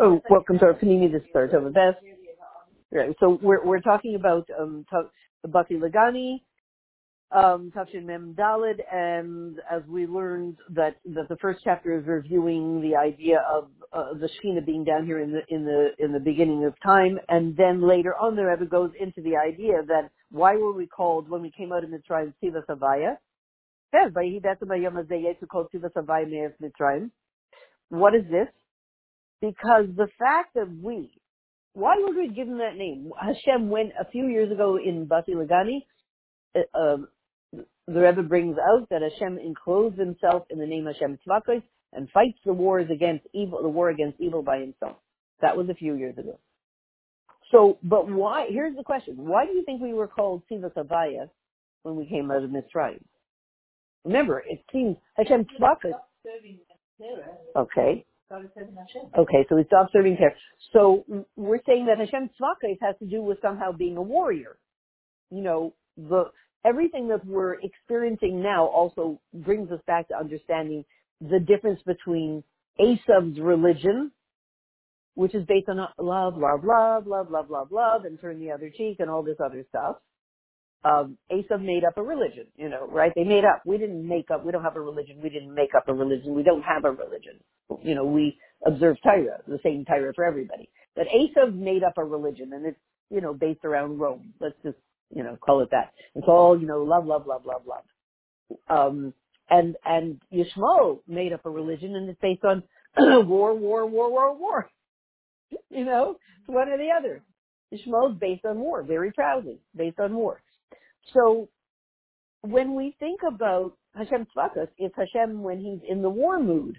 Oh, welcome to our Panini this Paratov of Best. Right, so we're talking about the Basi L'Gani, Tof-Shin-Mem-Daled, and as we learned that the first chapter is reviewing the idea of the Shkina being down here in the beginning of time, and then later on the Rebbe goes into the idea that why were we called when we came out of Mitzrayim Siva Savaya? What is this? Because the fact that why were we given that name? Hashem went a few years ago in Basi L'Gani, the Rebbe brings out that Hashem enclosed himself in the name Hashem Tzvakos and fights the war against evil by himself. That was a few years ago. So, but why, here's the question, why do you think we were called Tzivos Avaya when we came out of Mitzrayim? Remember, it seems Hashem Tzvakos. Okay, so we stopped serving Terek. So we're saying that Hashem Tzvakos has to do with somehow being a warrior. You know, everything that we're experiencing now also brings us back to understanding the difference between Esav's religion, which is based on love, and turn the other cheek and all this other stuff. Esav made up a religion, you know, right? They made up. We don't have a religion. You know, we observe Torah, the same Torah for everybody. But Esav made up a religion, and it's, you know, based around Rome. Let's just, you know, call it that. It's all, you know, love. And Yishmael made up a religion, and it's based on war. You know, it's one or the other. Yishmael is based on war, very proudly, based on war. So when we think about Hashem Tzvakos, it's Hashem when he's in the war mood,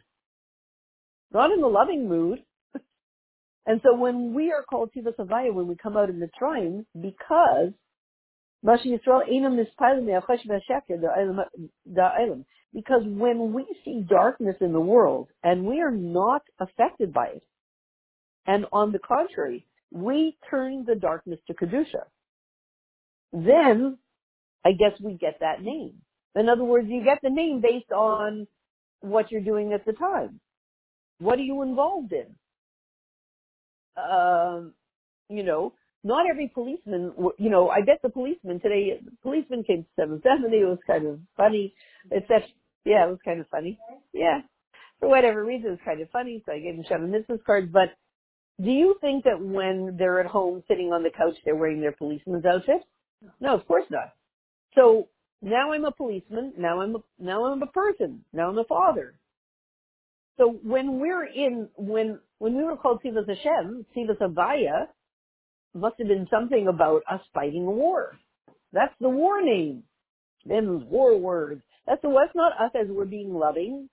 not in the loving mood. And so when we are called Tzivos Avaya, when we come out in the Mitzrayim, because when we see darkness in the world and we are not affected by it, and on the contrary, we turn the darkness to Kedusha, then I guess we get that name. In other words, you get the name based on what you're doing at the time. What are you involved in? You know, not every policeman, you know, I bet the policeman came to 770, it was kind of funny, except, yeah, it was kind of funny. Yeah, for whatever reason, it was kind of funny, so I gave him a business card, but do you think that when they're at home sitting on the couch, they're wearing their policeman's outfit? No, of course not. So now I'm a policeman. Now I'm a person. Now I'm a father. So when we were called Tzivos Hashem, Tzivos Avaya, must have been something about us fighting a war. That's the war name. Them's war words. That's not us as we're being loving.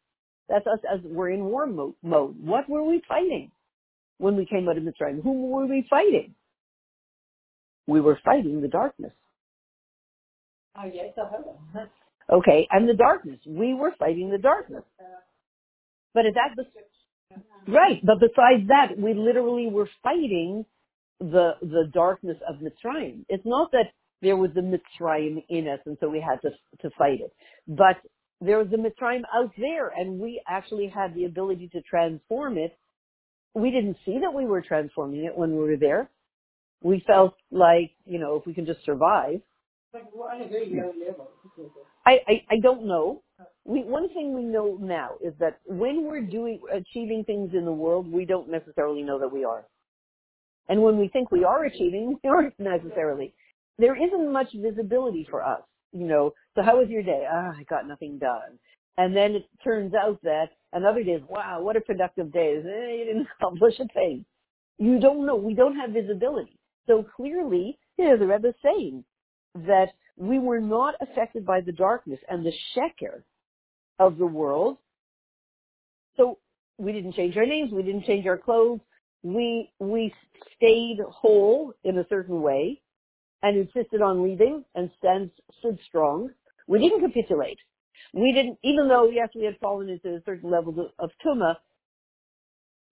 That's us as we're in war mode. What were we fighting? When we came out of Mitzrayim, whom were we fighting? We were fighting the darkness. Oh, yes, I heard. Okay, and the darkness. We were fighting the darkness. But is that right? But besides that, we literally were fighting the darkness of Mitzrayim. It's not that there was a Mitzrayim in us, and so we had to fight it. But there was a Mitzrayim out there, and we actually had the ability to transform it. We didn't see that we were transforming it when we were there. We felt like, you know, if we can just survive. But on a very low level. I don't know. One thing we know now is that when we're achieving things in the world, we don't necessarily know that we are. And when we think we are achieving, we aren't necessarily. There isn't much visibility for us, you know. So how was your day? I got nothing done. And then it turns out that another day is, wow, what a productive day. You didn't accomplish a thing. You don't know. We don't have visibility. So clearly, the Rebbe is saying that we were not affected by the darkness and the sheker of the world. So we didn't change our names. We didn't change our clothes. We stayed whole in a certain way and insisted on leaving and stood strong. We didn't capitulate. We didn't, even though, yes, we had fallen into a certain level of tumah,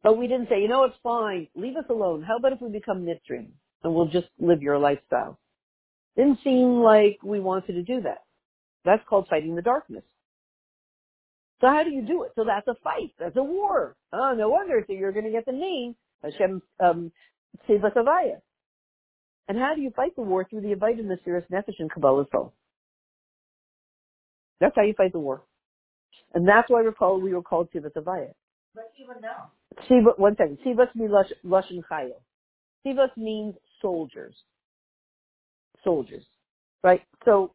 but we didn't say, you know, it's fine. Leave us alone. How about if we become Nitrim and we'll just live your lifestyle? Didn't seem like we wanted to do that. That's called fighting the darkness. So how do you do it? So that's a fight. That's a war. Oh, no wonder. So you're going to get the name Hashem Siva Savaya. And how do you fight the war? Through the Abayin, the Sirius Nefesh, and Kabbalah soul. That's how you fight the war. And that's why we were called Tzivos Avaya. But even now. One second. Tzivos means Lashon Chayil. Tzivos means soldiers. Soldiers. Right? So,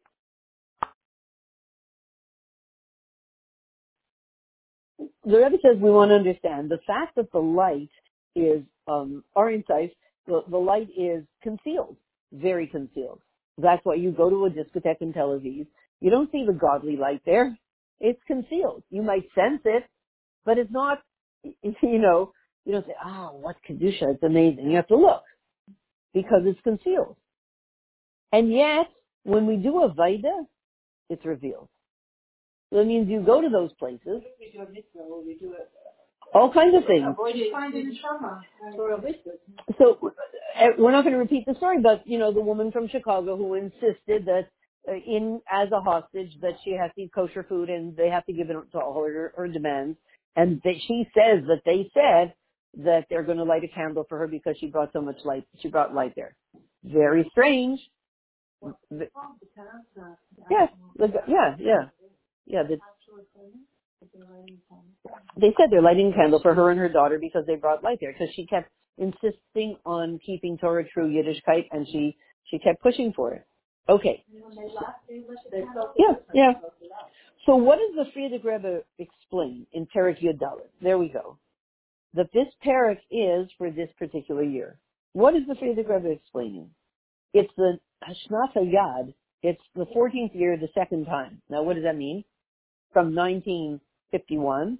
the Rebbe says we want to understand the fact that the light is, our insight, the light is concealed. Very concealed. That's why you go to a discotheque in Tel Aviv. You don't see the godly light there. It's concealed. You might sense it, but it's not, you don't say, what Kedusha, it's amazing. You have to look because it's concealed. And yet, when we do a vaida, it's revealed. So it means you go to those places. We do a mitzvah, we do all kinds of things. So, we're not going to repeat the story, but, the woman from Chicago who insisted that in as a hostage that she has to eat kosher food and they have to give it to all her demands. And she says that they said that they're going to light a candle for her because she brought so much light. She brought light there. Very strange. Yes. Yeah. They said they're lighting a candle for her and her daughter because they brought light there because she kept insisting on keeping Torah true Yiddishkeit and she kept pushing for it. Okay. Yeah. So what does the Friede Graber explain in Perek Yud-Daled? There we go. That this Perek is for this particular year. What is the Friede Graber explaining? It's the Hoshana Yad. It's the 14th year, the second time. Now, what does that mean? From 1951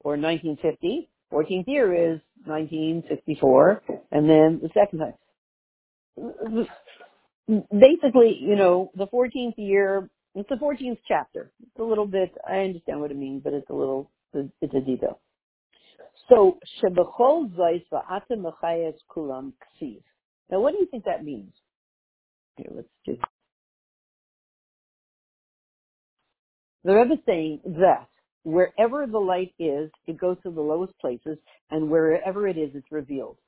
or 1950, 14th year is 1964, and then the second time. Basically, the 14th year, it's the 14th chapter. It's a little bit, I understand what it means, but it's a detail. So, Shebechol Zeis Ata Mechayes Kulam Ksiv. Now, what do you think that means? Here, let's do. The Rebbe is saying that wherever the light is, it goes to the lowest places, and wherever it is, it's revealed.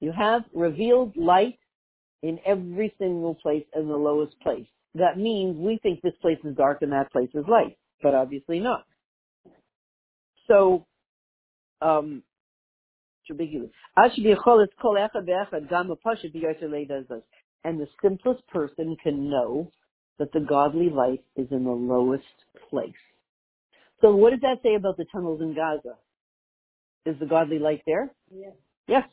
You have revealed light in every single place and the lowest place. That means we think this place is dark and that place is light, but obviously not. So, and the simplest person can know that the godly light is in the lowest place. So what does that say about the tunnels in Gaza? Is the godly light there? Yes. Yes.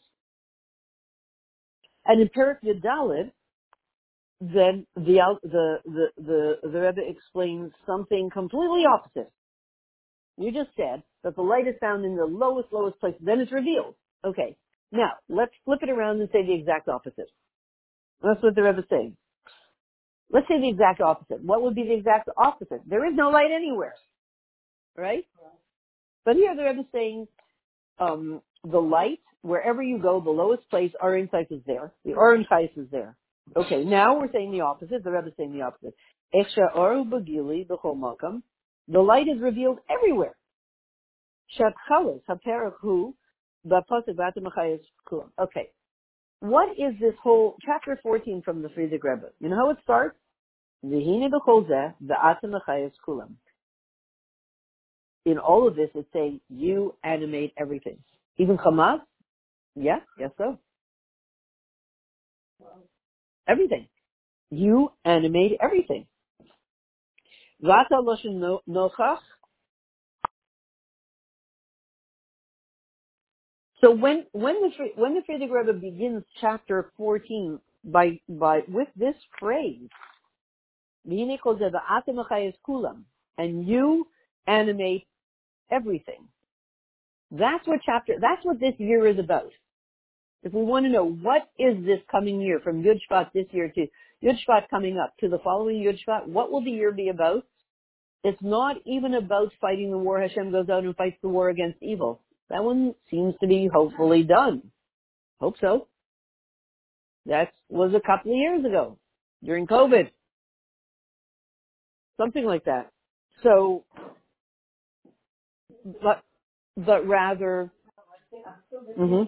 And in Perek Yud-Daled, then the Rebbe explains something completely opposite. You just said that the light is found in the lowest place, then it's revealed. Okay, now let's flip it around and say the exact opposite. That's what the Rebbe is saying. Let's say the exact opposite. What would be the exact opposite? There is no light anywhere, right? But here the Rebbe is saying the light, wherever you go, the lowest place, Orange Chayes is there. The Orange Chayes is there. Okay, now we're saying the opposite. The Rebbe is saying the opposite. The light is revealed everywhere. Okay. What is this whole chapter 14 from the Friede Graber? You know how it starts? Hine B'Cholza, Ata Mechayes Kulam. In all of this, it's saying you animate everything. Even Hamas? Yeah, yes so. Everything. You animate everything. Vata Loshin Nochach. So when the Friede Graber begins chapter 14 by with this phrase, and you animate everything. That's what this year is about. If we want to know what is this coming year, from Yud Shvat this year to Yud Shvat coming up to the following Yud Shvat, what will the year be about? It's not even about fighting the war. Hashem goes out and fights the war against evil. That one seems to be hopefully done. Hope so. That was a couple of years ago, during COVID. Something like that. So but rather, so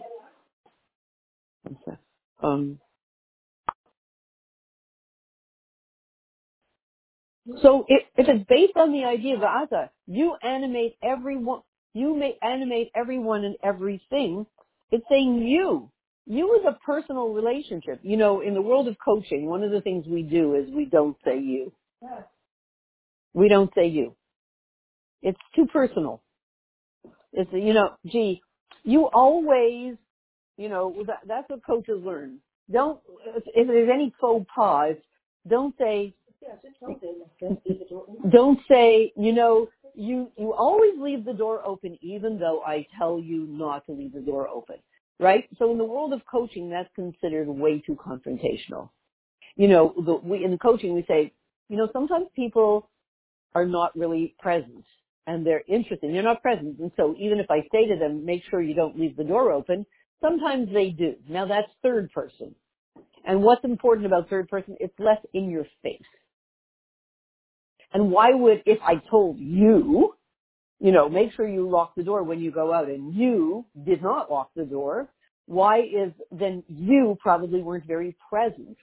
if it's based on the idea of Ata, you may animate everyone and everything. It's saying you is a personal relationship. You know, in the world of coaching, one of the things we do is we don't say you. We don't say you. It's too personal. It's, you know, gee, you always, you know, that's what coaches learn. Don't, if there's any faux pas, don't say, you know, you always leave the door open even though I tell you not to leave the door open, right? So in the world of coaching, that's considered way too confrontational. You know, in coaching we say, you know, sometimes people are not really present and they're interested and they're not present. And so even if I say to them, make sure you don't leave the door open, sometimes they do. Now that's third person. And what's important about third person, it's less in your face. And why would, if I told you, you know, make sure you lock the door when you go out and you did not lock the door, then you probably weren't very present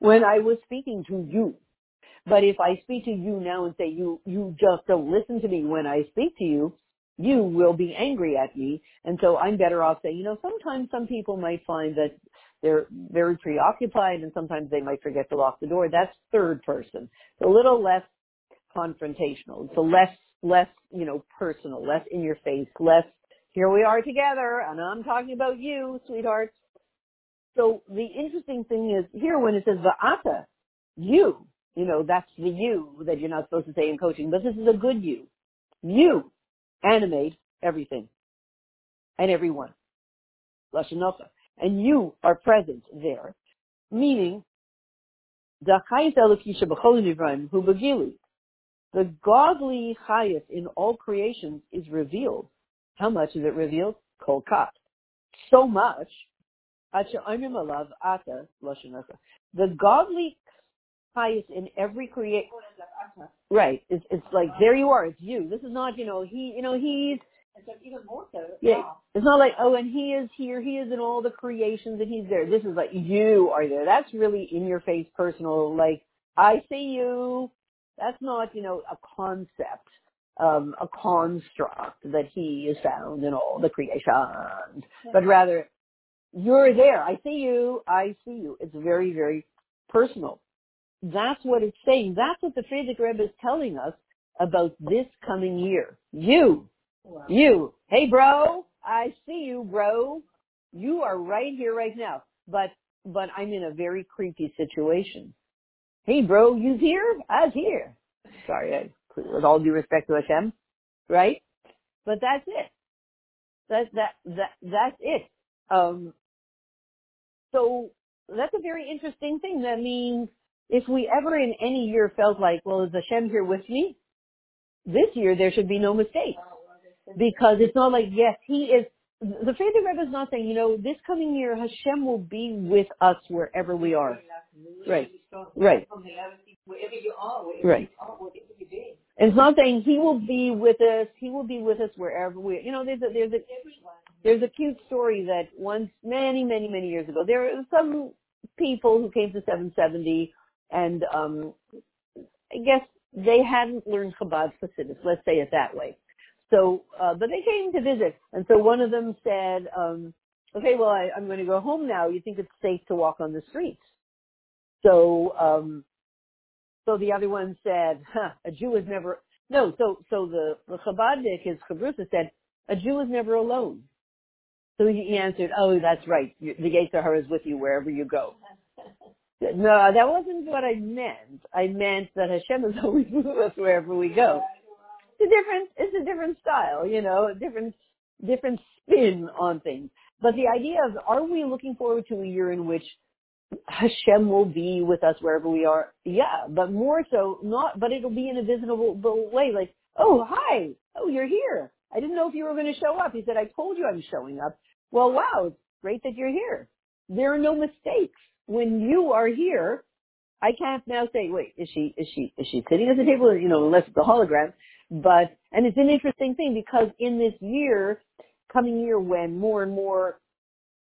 when I was speaking to you. But if I speak to you now and say, you just don't listen to me when I speak to you, you will be angry at me. And so I'm better off saying, you know, sometimes some people might find that they're very preoccupied and sometimes they might forget to lock the door. That's third person. It's a little less confrontational. It's a less, you know, personal, less in your face, less here we are together and I'm talking about you, sweetheart. So the interesting thing is here when it says va'ata, you know, that's the you that you're not supposed to say in coaching, but this is a good you. You animate everything and everyone. Lashon hara. And you are present there, meaning the chayes elokisha b'chol nivraim hu begili. The godly chayes in all creations is revealed. How much is it revealed? Kol kat. So much. The godly chayes in every creation. Right. It's like there you are. It's you. This is not, you know, he. You know, he's. So even more so, yeah. Wow. It's not like, oh, and he is here, he is in all the creations and he's there. This is like, you are there. That's really in your face, personal, like, I see you. That's not, you know, a concept, a construct that he is found in all the creations, but rather, you're there. I see you. I see you. It's very, very personal. That's what it's saying. That's what the Friede Graber is telling us about this coming year. You. Wow. You, hey bro, I see you, bro. You are right here, right now. But I'm in a very creepy situation. Hey bro, you here? I was here. Sorry, with all due respect to Hashem, right? But that's it. That's it. So that's a very interesting thing. That means if we ever in any year felt like, well, is Hashem here with me? This year there should be no mistake. Because it's not like, yes, he is, the Friede Rebbe is not saying, you know, this coming year Hashem will be with us wherever we are. Right. Right. Wherever you are, right. It's not saying he will be with us, wherever we are. You know, there's a cute story that once, many, many, many years ago, there were some people who came to 770 and I guess they hadn't learned Chabad Chassidus, let's say it that way. So, but they came to visit, and so one of them said, okay, well, I'm going to go home now. You think it's safe to walk on the streets? So, so the other one said, a Jew is never, no, so the Chabadnik, his Chabrusa said, a Jew is never alone. So he answered, oh, that's right. The Yetzirah is with you wherever you go. No, that wasn't what I meant. I meant that Hashem is always with us wherever we go. It's a different style, you know, a different spin on things. But the idea is, are we looking forward to a year in which Hashem will be with us wherever we are? Yeah, but more so not, but it'll be in a visible way, like, oh, hi, oh, you're here. I didn't know if you were going to show up. He said, I told you I'm showing up. Well, wow, it's great that you're here. There are no mistakes. When you are here, I can't now say, wait, is she sitting at the table? You know, unless it's a hologram. But, and it's an interesting thing because in this year, coming year when more and more,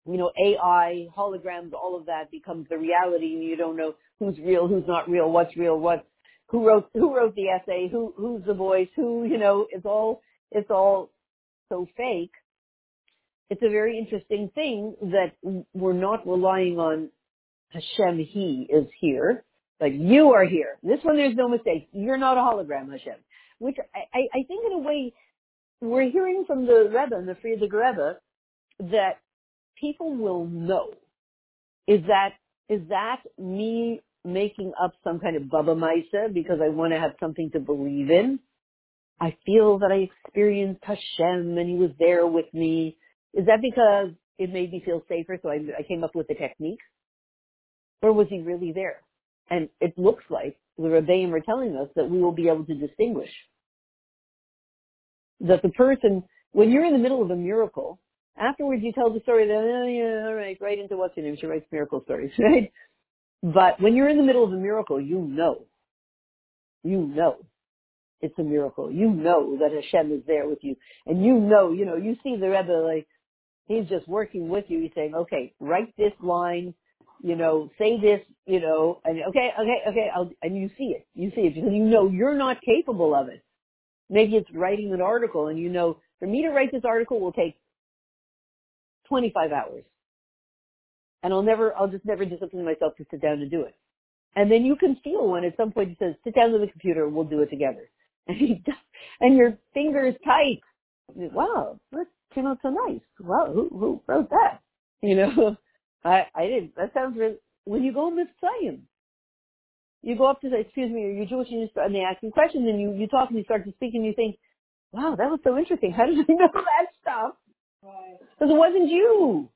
you know, AI, holograms, all of that becomes the reality and you don't know who's real, who's not real, what, who wrote the essay, who's the voice, who, you know, it's all so fake. It's a very interesting thing that we're not relying on Hashem, he is here, but you are here. This one, there's no mistake. You're not a hologram, Hashem. Which I think in a way, we're hearing from the Rebbe and the Friede Graber that people will know. Is that me making up some kind of Baba Maisa because I want to have something to believe in? I feel that I experienced Hashem and he was there with me. Is that because it made me feel safer, so I came up with a technique? Or was he really there? And it looks like the Rebbeim are telling us that we will be able to distinguish. That the person, when you're in the middle of a miracle, afterwards you tell the story that, oh, yeah, all right into what's her name? She writes miracle stories, right? But when you're in the middle of a miracle, you know it's a miracle. You know that Hashem is there with you. And you know, you see the Rebbe, like, he's just working with you. He's saying, okay, write this line, you know, say this, you know, and okay, and you see it because you know you're not capable of it. Maybe it's writing an article and you know, for me to write this article will take 25 hours. And I'll just never discipline myself to sit down and do it. And then you can feel when at some point he says, sit down to the computer, we'll do it together. And he does, and your fingers tight. Wow, that came out so nice. Wow, who wrote that? You know? I didn't. That sounds really. When you go Mitzrayim, you go up to say, excuse me, are you Jewish? And they ask you questions, and you talk, and you start to speak, and you think, wow, that was so interesting. How did I know that stuff? Because it wasn't you.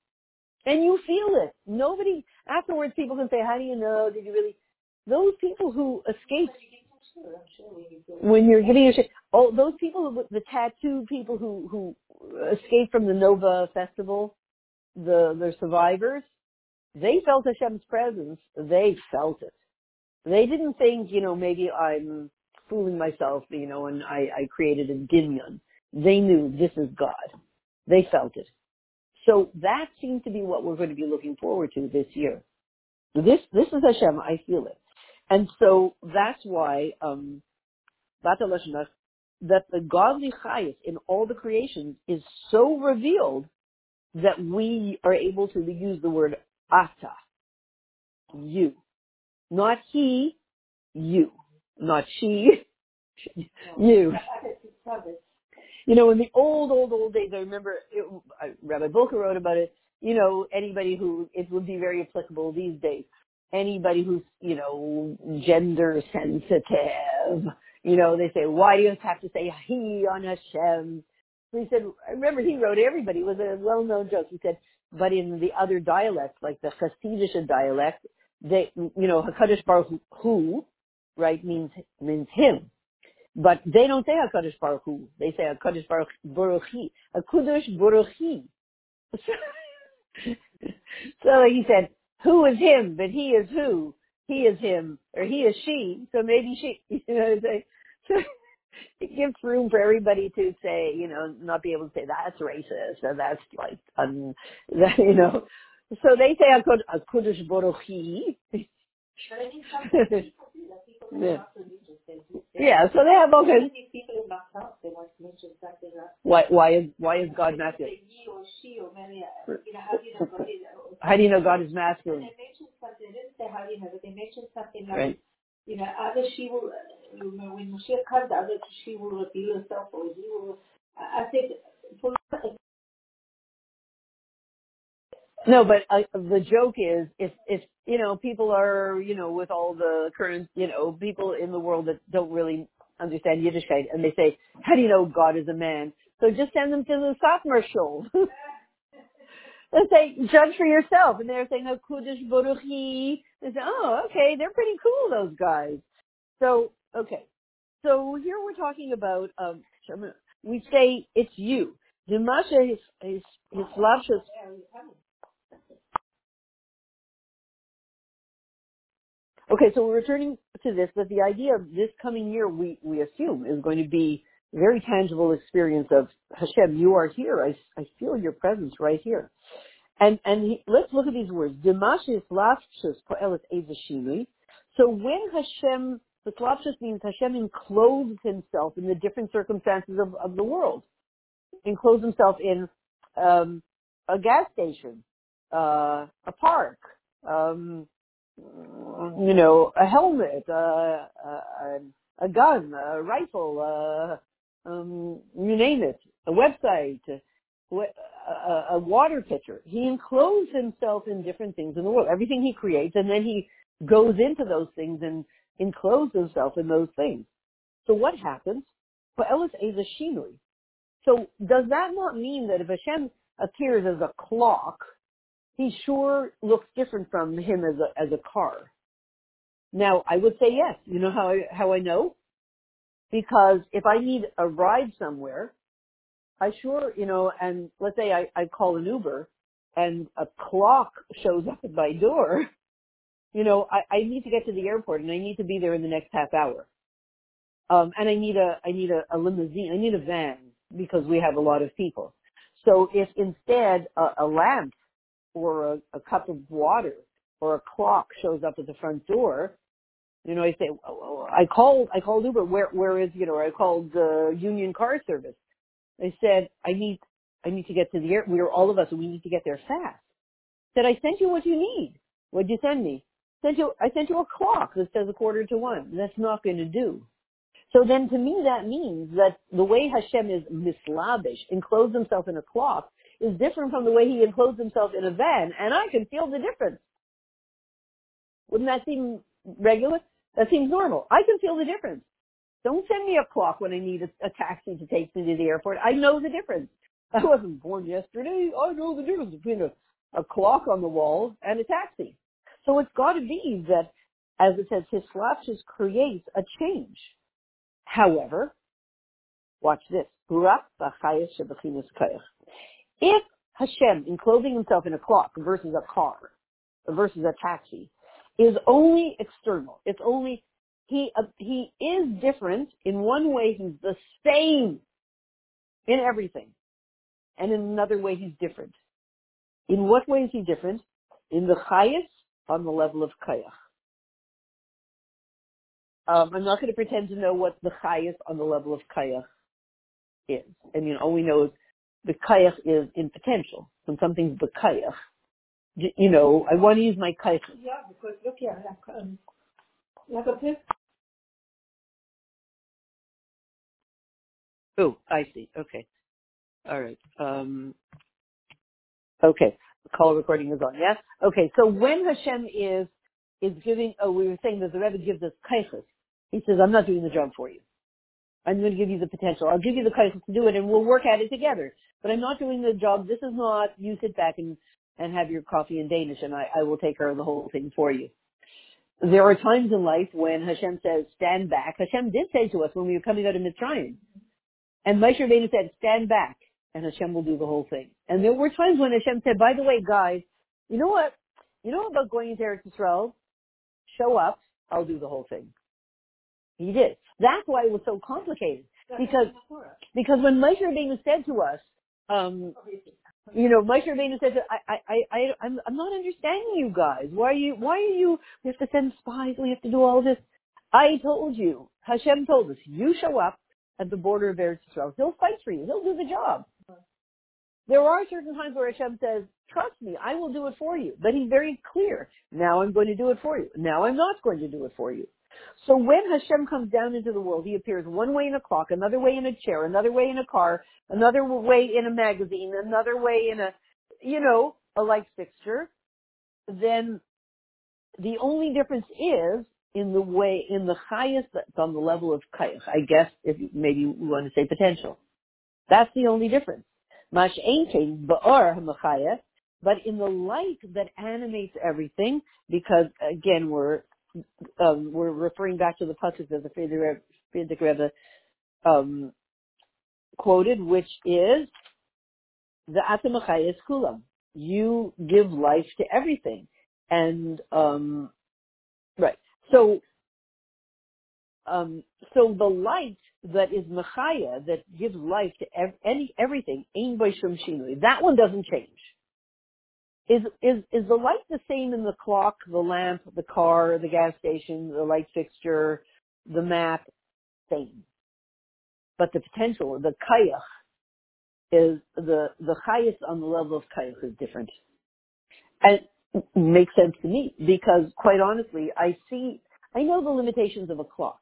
And you feel it. Nobody, afterwards people can say, how do you know? Did you really? Those people who escaped when you're hitting your shit. Oh, those people, the tattooed people who escaped from the Nova Festival, their survivors, they felt Hashem's presence. They felt it. They didn't think, you know, maybe I'm fooling myself, you know, and I created a ginyan. They knew this is God. They felt it. So that seems to be what we're going to be looking forward to this year. This is Hashem. I feel it. And so that's why, that the godly chayas in all the creations is so revealed that we are able to use the word ata, you. Not he, you. Not she, you. You know, in the old days, I remember Rabbi Volker wrote about it, you know, anybody who, it would be very applicable these days, anybody who's, you know, gender sensitive, you know, they say, why do you have to say he on Hashem? He said, I remember he wrote everybody. It was a well-known joke. He said, but in the other dialects, like the Hasidic dialect, they, you know, HaKadosh Baruch Hu, right, means him. But they don't say HaKadosh Baruch Hu. They say HaKadosh Baruch Hi. HaKadosh Baruch Hi. So he said, who is him, but he is who? He is him, or he is she, so maybe she, you know what I'm saying? So, it gives room for everybody to say, you know, not be able to say that's racist and that's like, you know. So they say HaKadosh Baruch Hu. Yeah, so they have all kinds. Why is God masculine? How do you know God is masculine? Right. You know, either she will, you know, when Mashiach comes, either she will reveal herself or he will. I think for no, but the joke is if you know people are, you know, with all the current, you know, people in the world that don't really understand Yiddishkeit and they say, how do you know God is a man? So just send them to the sophomore shul. Let's say, judge for yourself. And they're saying, HaKadosh Baruch Hu. They say, oh, okay, they're pretty cool, those guys. So, okay. So here we're talking about, we say, it's you. Dimasha is Lavshas. Okay, so we're returning to this, but the idea of this coming year, we assume, is going to be very tangible experience of Hashem, you are here. I feel your presence right here. And let's look at these words. So when Hashem, the Slapshus means Hashem encloses himself in the different circumstances of the world. Encloses himself in a gas station, a park, a helmet, a gun, a rifle, you name it, a website, a water pitcher. He encloses himself in different things in the world, everything he creates, and then he goes into those things and encloses himself in those things. So what happens? So does that not mean that if Hashem appears as a clock, he sure looks different from him as a car? Now, I would say yes. You know how I know? Because if I need a ride somewhere, I sure, and let's say I call an Uber and a clock shows up at my door, I need to get to the airport and I need to be there in the next half hour. And I need a limousine, I need a van because we have a lot of people. So if instead a lamp or a cup of water or a clock shows up at the front door, I say, I called Uber. Where is, I called Union Car Service. I said, I need to get to the air. We are all of us, and we need to get there fast. I said, I sent you what you need. What'd you send me? I sent you a clock that says 1:45. That's not going to do. So then to me, that means that the way Hashem is mislavish, enclosed himself in a clock, is different from the way he enclosed himself in a van, and I can feel the difference. Wouldn't that seem regular? That seems normal. I can feel the difference. Don't send me a clock when I need a taxi to take me to the airport. I know the difference. I wasn't born yesterday. I know the difference between a clock on the wall and a taxi. So it's got to be that, as it says, his slapshes creates a change. However, watch this. If Hashem, enclosing himself in a clock versus a car, versus a taxi, is only external, it's only he is different in one way. He's the same in everything, and in another way he's different. In what way is he different? In the chayas, on the level of kayach. I'm not going to pretend to know what the chayas on the level of kayach is. All we know is the kayach is in potential. When something's the kayach, I want to use my kayach. Yeah, because look here, like a pig. Oh, I see. Okay. All right. Okay. The call recording is on, yeah? Okay, so when Hashem is giving, we were saying that the Rebbe gives us kaiches. He says, I'm not doing the job for you. I'm going to give you the potential. I'll give you the kaiches to do it, and we'll work at it together. But I'm not doing the job. This is not, you sit back and have your coffee in Danish, and I will take care of the whole thing for you. There are times in life when Hashem says, stand back. Hashem did say to us when we were coming out of Mitzrayim. And Moshe Rabbeinu said, stand back, and Hashem will do the whole thing. And there were times when Hashem said, by the way, guys, you know about going into Eretz Yisrael? Show up, I'll do the whole thing. He did. That's why it was so complicated. Because when Moshe Rabbeinu said to us, Moshe Rabbeinu said, I'm not understanding you guys. Why are you, we have to send spies, we have to do all this. I told you, Hashem told us, you show up at the border of Eretz Yisrael. He'll fight for you. He'll do the job. There are certain times where Hashem says, trust me, I will do it for you. But he's very clear. Now I'm going to do it for you. Now I'm not going to do it for you. So when Hashem comes down into the world, he appears one way in a clock, another way in a chair, another way in a car, another way in a magazine, another way in a light fixture. Then the only difference is in the way, in the highest, that's on the level of kayach. I guess maybe we want to say potential. That's the only difference. Mash enkein ba'or hamachayach, but in the light that animates everything, because again, we're referring back to the pasuk that the Frierdiker Rebbe quoted, which is the Ata Mechayes Kulam. You give life to everything, and right. So the light that is Mechaya, that gives life to everything, Ein Bo Shum Shinui. That one doesn't change. Is the light the same in the clock, the lamp, the car, the gas station, the light fixture, the map? Same. But the potential, the Kayach, is the Chayas on the level of Kayach is different. And it makes sense to me, because quite honestly, I know the limitations of a clock.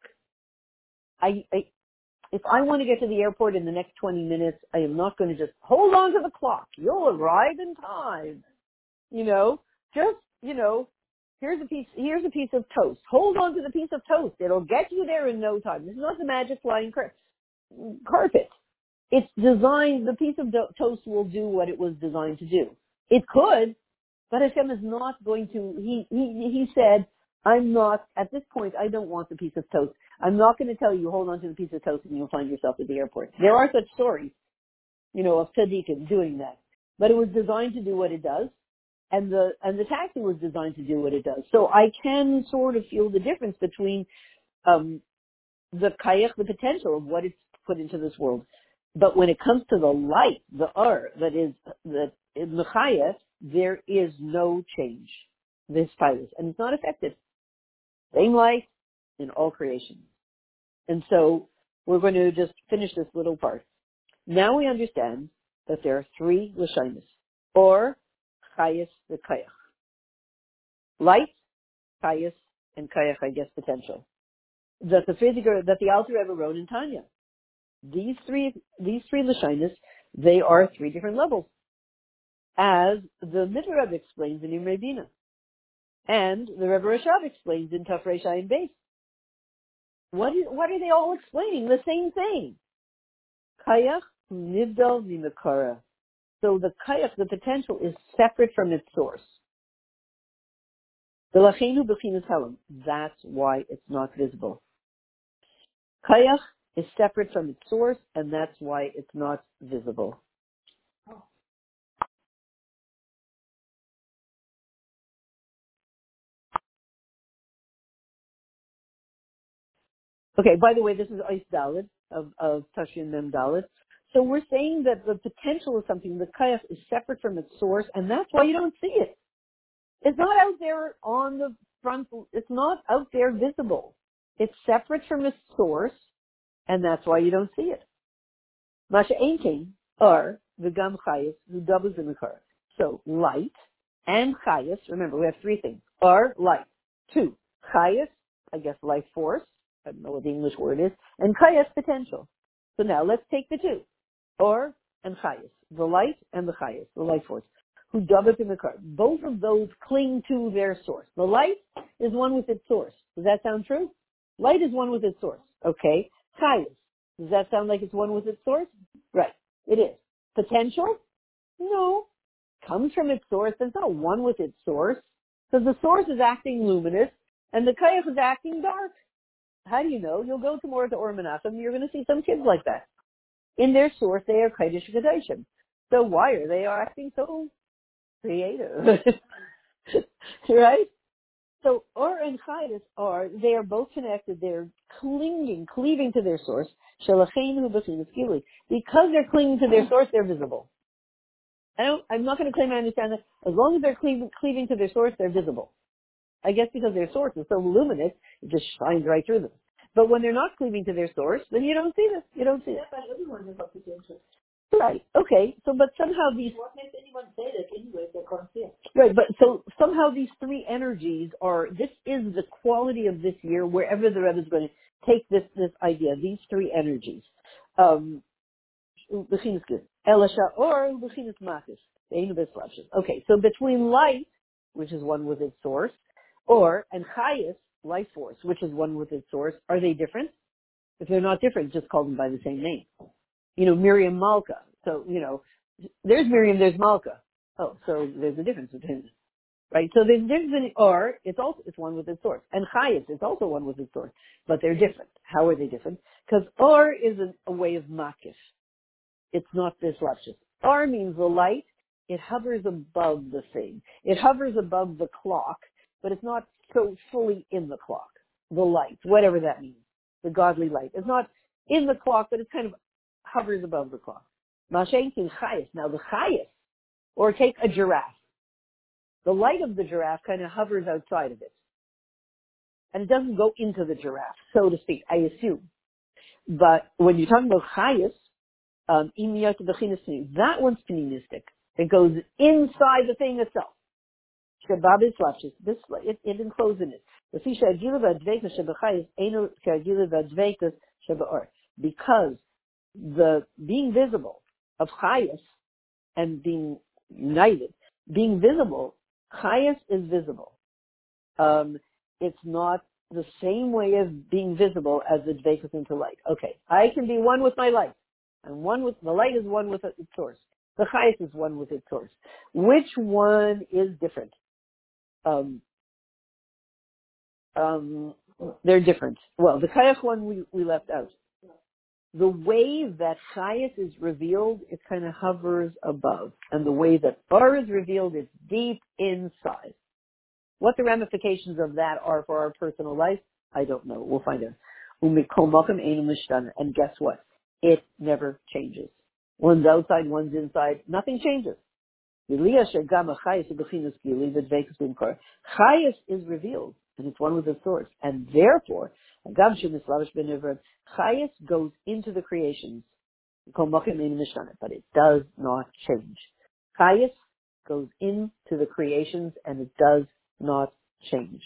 If I want to get to the airport in the next 20 minutes, I am not going to just hold on to the clock. You'll arrive in time. Here's a piece of toast. Hold on to the piece of toast. It'll get you there in no time. This is not the magic flying carpet. It's designed, the piece of toast will do what it was designed to do. It could, but Hashem is not going to, he said, I'm not, at this point, I don't want the piece of toast. I'm not going to tell you, hold on to the piece of toast and you'll find yourself at the airport. There are such stories, of tzaddikim doing that. But it was designed to do what it does, and the taxi was designed to do what it does. So I can sort of feel the difference between the kayach, the potential of what it's put into this world. But when it comes to the light, the that is the mechayas, there is no change. This virus, and it's not affected. Same light in all creation. And so we're going to just finish this little part. Now we understand that there are three Lashinas, or Chayas the Kayach. Light, Chayas, and Kayach, I guess, potential. That the Alter Rebbe wrote in Tanya. These three Lashinas, they are three different levels, as the Mitzrayim Rebbe explains in Imre Bina. And the Rebbe Roshav explains in Tavre Shai and Base. What are they all explaining? The same thing. Kayach nivdal mimakara. So the kayach, the potential, is separate from its source. The lachenu b'chinas halam. That's why it's not visible. Kayach is separate from its source, and that's why it's not visible. Okay, by the way, this is Ois Dalet of Tashin Mem Dalid. So we're saying that the potential of something, the kayach, is separate from its source, and that's why you don't see it. It's not out there on the front, it's not out there visible. It's separate from its source, and that's why you don't see it. Masha Enkin are the Gam Chayas, who doubles in the car. So light and Chayas, remember we have three things, are light. Two, Chayas, I guess life force. I don't know what the English word is, and Chayas, potential. So now let's take the two, or and Chayas, the light and the Chayas, the life force, who doubles in the car. Both of those cling to their source. The light is one with its source. Does that sound true? Light is one with its source. Okay. Chayas, does that sound like it's one with its source? Right, it is. Potential? No. Comes from its source. It's not one with its source, because the source is acting luminous, and the Chayas is acting dark. How do you know? You'll go tomorrow to Or Menachem, you're going to see some kids like that. In their source, they are Kaidish Kadashim. So why are they acting so creative? Right? So Or and Chayas they are both connected. They're cleaving to their source. Because they're clinging to their source, they're visible. I'm not going to claim I understand that. As long as they're cleaving to their source, they're visible. I guess because their source is so luminous, it just shines right through them. But when they're not cleaving to their source, then you don't see this. You don't see it. Right. Okay. So, but somehow these... What makes anyone say this anyway if they can't see it? Right. But so somehow these three energies are... This is the quality of this year, wherever the Rebbe is going to take this idea, these three energies. Okay. So between light, which is one with its source, or, and Chayas, life force, which is one with its source, are they different? If they're not different, just call them by the same name. Miriam Malka. So, there's Miriam, there's Malka. Oh, so there's a difference between them. Right? So there's a difference in, or, it's one with its source. And Chayas, it's also one with its source. But they're different. How are they different? Because or is a way of makish. It's not disruption. Or means the light. It hovers above the thing. It hovers above the clock. But it's not so fully in the clock, the light, whatever that means, the godly light. It's not in the clock, but it kind of hovers above the clock. Now the chayes, or take a giraffe. The light of the giraffe kind of hovers outside of it. And it doesn't go into the giraffe, so to speak, I assume. But when you're talking about chayes, that one's pneumistic. It goes inside the thing itself. It encloses in it. Because the being visible of chayes and being united, being visible, chayes is visible. It's not the same way of being visible as the dveikas into light. Okay, I can be one with my light. And one with the light is one with its source. The chayes is one with its source. Which one is different? They're different. Well, the chayes one we left out. The way that chayes is revealed, it kind of hovers above. And the way that bar is revealed, it's deep inside. What the ramifications of that are for our personal life, I don't know. We'll find out. And guess what? It never changes. One's outside, one's inside. Nothing changes. Chayes is revealed, and it's one with the source. And therefore, chayes goes into the creations, but it does not change. Chayes goes into the creations, and it does not change.